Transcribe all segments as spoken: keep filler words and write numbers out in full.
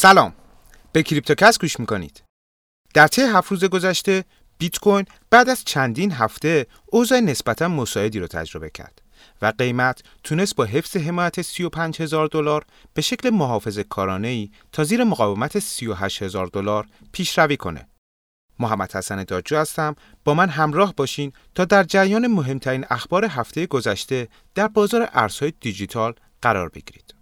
سلام، به کریپتوکست گوش میکنید. در طی هفت روز گذشته بیت کوین بعد از چندین هفته اوضاع نسبتاً مساعدی رو تجربه کرد و قیمت تونست با حفظ حمایت سی و پنج هزار دلار به شکل محافظه‌کارانه‌ای تا زیر مقاومت سی و هشت هزار دلار پیشروی کنه. محمد حسن داجو هستم، با من همراه باشین تا در جریان مهمترین اخبار هفته گذشته در بازار ارزهای دیجیتال قرار بگیرید.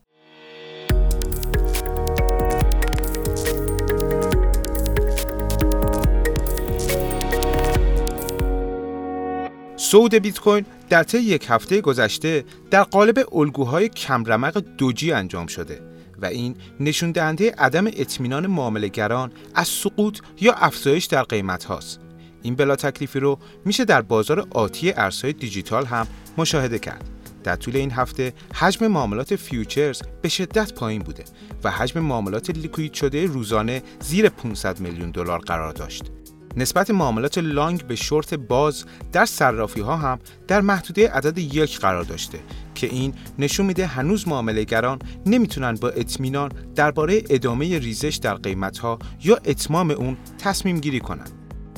صعود بیت کوین در طی یک هفته گذشته در قالب الگوهای کم رمق دوجی انجام شده و این نشون دهنده عدم اطمینان معامله‌گران از سقوط یا افزایش در قیمت هاست. این بلا تکلیفی رو میشه در بازار آتی ارزهای دیجیتال هم مشاهده کرد. در طول این هفته حجم معاملات فیوچرز به شدت پایین بوده و حجم معاملات لیکوید شده روزانه زیر پانصد میلیون دلار قرار داشت. نسبت معاملات لانگ به شورت باز در صرافی‌ها هم در محدوده عدد یک قرار داشته که این نشون میده هنوز معامله‌گران نمیتونن با اطمینان درباره ادامه ریزش در قیمت‌ها یا اتمام اون تصمیم گیری کنن.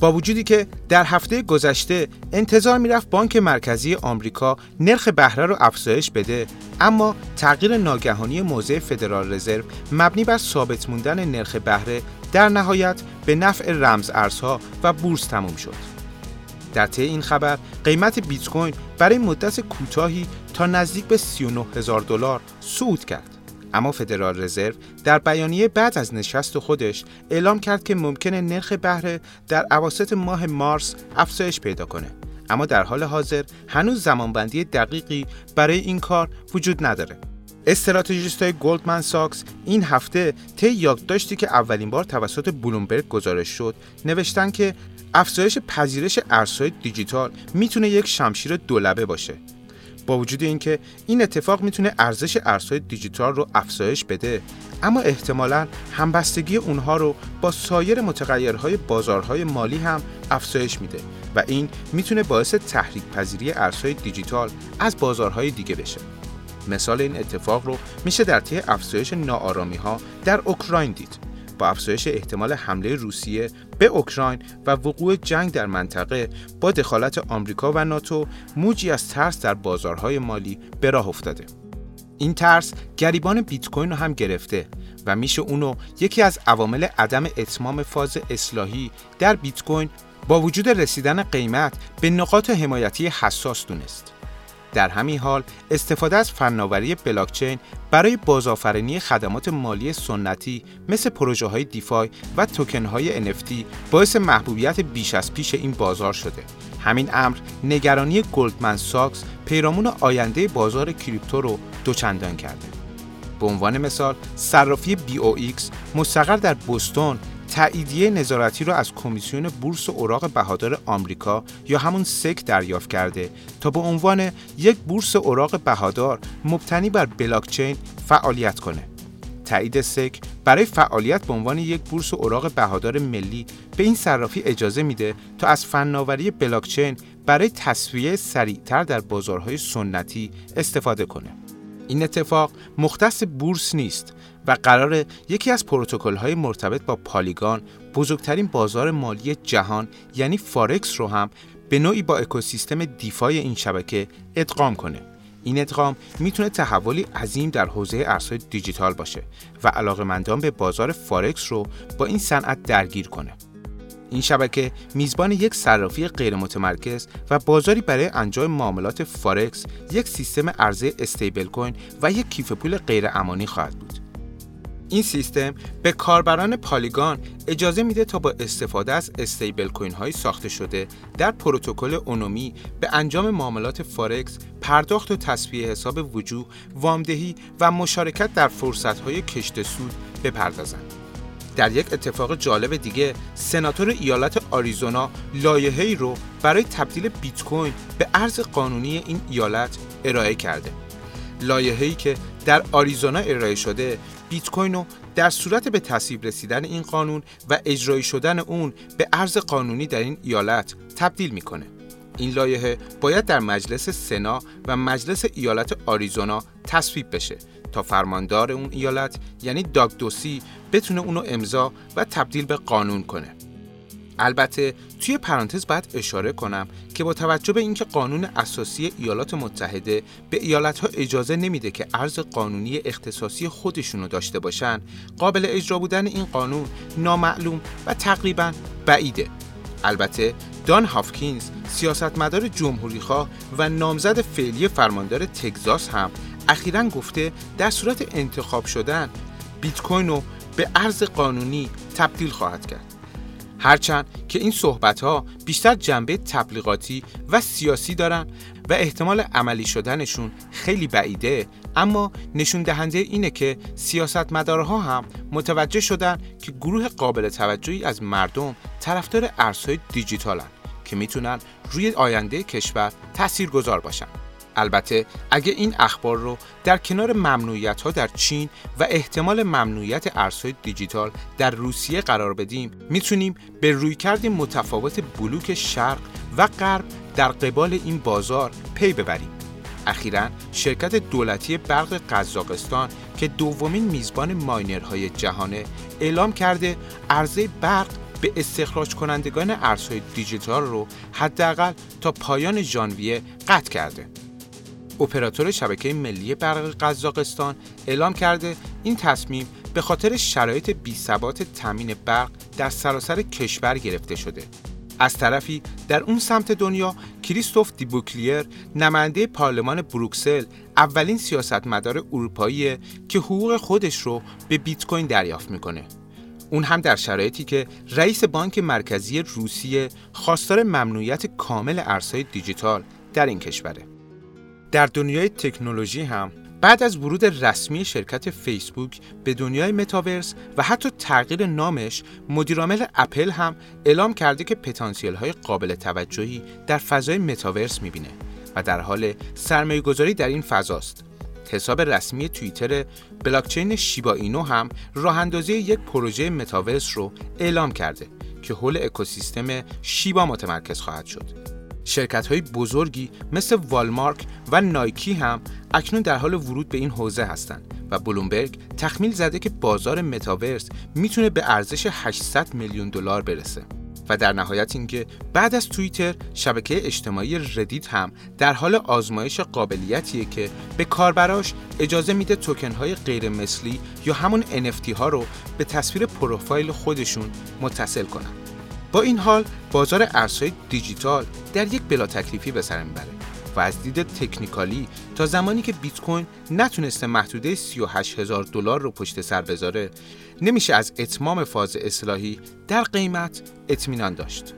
با وجودی که در هفته گذشته انتظار میرفت بانک مرکزی آمریکا نرخ بهره رو افزایش بده، اما تغییر ناگهانی موضع فدرال رزرو مبنی بر ثابت موندن نرخ بهره در نهایت به نفع رمز ارزها و بورس تموم شد. در طی این خبر قیمت بیت کوین برای مدت کوتاهی تا نزدیک به سی و نه هزار دلار صعود کرد. اما فدرال رزرو در بیانیه بعد از نشست خودش اعلام کرد که ممکنه نرخ بهره در اواسط ماه مارس افزایش پیدا کنه، اما در حال حاضر هنوز زمانبندی دقیقی برای این کار وجود نداره. استراتژیست‌های گلدمن ساکس این هفته طی یادداشتی که اولین بار توسط بلومبرگ گزارش شد، نوشتن که افزایش پذیرش ارزهای دیجیتال میتونه یک شمشیر دولبه باشه. با وجود اینکه این اتفاق میتونه ارزش ارزهای دیجیتال رو افزایش بده، اما احتمالاً همبستگی اونها رو با سایر متغیرهای بازارهای مالی هم افزایش میده و این میتونه باعث تحریک پذیری ارزهای دیجیتال از بازارهای دیگه بشه. مثال این اتفاق رو میشه در طی افزایش ناآرامی‌ها در اوکراین دید. با افزایش احتمال حمله روسیه به اوکراین و وقوع جنگ در منطقه با دخالت آمریکا و ناتو، موجی از ترس در بازارهای مالی به راه افتاده. این ترس گریبان بیت کوین رو هم گرفته و میشه اونو یکی از عوامل عدم اتمام فاز اصلاحی در بیت کوین با وجود رسیدن قیمت به نقاط حمایتی حساس دونست. در همین حال استفاده از فناوری بلاکچین برای بازآفرینی خدمات مالی سنتی مثل پروژه‌های دیفای و توکن‌های ان اف تی باعث محبوبیت بیش از پیش این بازار شده. همین امر نگرانی گلدمن ساکس پیرامون آینده بازار کریپتو رو دوچندان کرده. به عنوان مثال صرافی بی او ایکس مستقر در بوستون تاییدیه نظارتی را از کمیسیون بورس و اوراق بهادار آمریکا یا همون سک دریافت کرده تا به عنوان یک بورس اوراق بهادار مبتنی بر بلاکچین فعالیت کنه. تایید سک برای فعالیت به عنوان یک بورس اوراق بهادار ملی به این صرافی اجازه میده تا از فناوری بلاکچین برای تسویه سریعتر در بازارهای سنتی استفاده کنه. این اتفاق مختص بورس نیست و قراره یکی از پروتکل‌های مرتبط با پالیگان، بزرگترین بازار مالی جهان یعنی فارکس رو هم به نوعی با اکوسیستم دیفای این شبکه ادغام کنه. این ادغام میتونه تحولی عظیم در حوزه ارزهای دیجیتال باشه و علاقه‌مندان به بازار فارکس رو با این صنعت درگیر کنه. این شبکه میزبان یک صرافی غیر متمرکز و بازاری برای انجام معاملات فارکس، یک سیستم ارزی استیبل کوین و یک کیف پول غیر امانی خواهد بود. این سیستم به کاربران پالیگان اجازه میده تا با استفاده از استیبل کوین های ساخته شده در پروتکل اونومی به انجام معاملات فارکس، پرداخت و تسویه حساب وجوه، وامدهی و مشارکت در فرصت های کشت سود بپردازند. در یک اتفاق جالب دیگه، سناتور ایالت آریزونا لایحه‌ای رو برای تبدیل بیت کوین به ارز قانونی این ایالت ارائه کرده. لایحه‌ای که در آریزونا ارائه شده، بیت کوین رو در صورت به تصویب رسیدن این قانون و اجرایی شدن اون به ارز قانونی در این ایالت تبدیل می‌کنه. این لایحه باید در مجلس سنا و مجلس ایالت آریزونا تصویب بشه تا فرماندار اون ایالت یعنی داگ دوسی بتونه اونو امضا و تبدیل به قانون کنه. البته توی پرانتز باید اشاره کنم که با توجه به اینکه قانون اساسی ایالات متحده به ایالت‌ها اجازه نمیده که ارز قانونی اختصاصی خودشونو داشته باشن، قابل اجرا بودن این قانون نامعلوم و تقریباً بعیده. البته دون هافکینز، سیاستمدار جمهوری‌خواه و نامزد فعلی فرماندار تگزاس هم اخیراً گفته در صورت انتخاب شدن بیت کوین رو به ارز قانونی تبدیل خواهد کرد. هرچند که این صحبت‌ها بیشتر جنبه تبلیغاتی و سیاسی دارن و احتمال عملی شدنشون خیلی بعیده، اما نشون دهنده اینه که سیاستمدارها هم متوجه شدن که گروه قابل توجهی از مردم طرفدار ارزهای دیجیتالن که میتونن روی آینده کشور تاثیرگذار باشن. البته اگه این اخبار رو در کنار ممنوعیت‌ها در چین و احتمال ممنوعیت ارزهای دیجیتال در روسیه قرار بدیم، میتونیم به رویکرد متفاوت بلوک شرق و غرب در قبال این بازار پی ببریم. اخیراً شرکت دولتی برق قزاقستان که دومین میزبان ماینرهای جهانه اعلام کرده عرضه برق به استخراج کنندگان ارزهای دیجیتال رو حداقل تا پایان ژانویه قطع کرده. اپراتور شبکه ملی برق قزاقستان اعلام کرده این تصمیم به خاطر شرایط بی‌ثبات تامین برق در سراسر کشور گرفته شده. از طرفی در اون سمت دنیا کریستوف دی بوکلیر، نماینده پارلمان بروکسل، اولین سیاستمدار اروپاییه که حقوق خودش رو به بیت کوین دریافت میکنه. اون هم در شرایطی که رئیس بانک مرکزی روسیه خواستار ممنوعیت کامل ارزهای دیجیتال در این کشوره. در دنیای تکنولوژی هم بعد از ورود رسمی شرکت فیسبوک به دنیای متاورس و حتی تغییر نامش، مدیرعامل اپل هم اعلام کرده که پتانسیل‌های قابل توجهی در فضای متاورس می‌بینه و در حال سرمایه‌گذاری در این فضاست. حساب رسمی تویتر بلاکچین شیبا اینو هم راه‌اندازی یک پروژه متاورس رو اعلام کرده که حول اکوسیستم شیبا متمرکز خواهد شد. شرکت‌های بزرگی مثل والمارک و نایکی هم اکنون در حال ورود به این حوزه هستند و بلومبرگ تخمین زده که بازار متاورس میتونه به ارزش هشتصد میلیون دلار برسه. و در نهایت اینکه بعد از توییتر، شبکه اجتماعی ردیت هم در حال آزمایش قابلیتیه که به کاربراش اجازه میده توکن‌های غیر مثلی یا همون ان اف تی ها رو به تصویر پروفایل خودشون متصل کنن. با این حال بازار ارزهای دیجیتال در یک بلا تکلیفی به سر میبره و از دید تکنیکالی تا زمانی که بیت کوین نتونسته محدوده سی و هشت هزار دلار رو پشت سر بذاره، نمیشه از اتمام فاز اصلاحی در قیمت اطمینان داشت.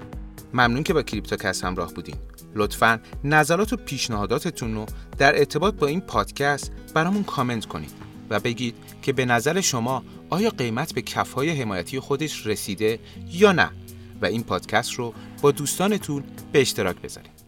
ممنون که با کریپتوکست همراه بودین. لطفاً نظرات و پیشنهاداتتون رو در ارتباط با این پادکست برامون کامنت کنید و بگید که به نظر شما آیا قیمت به کف‌های حمایتی خودش رسیده یا نه، و این پادکست رو با دوستانتون به اشتراک بذارید.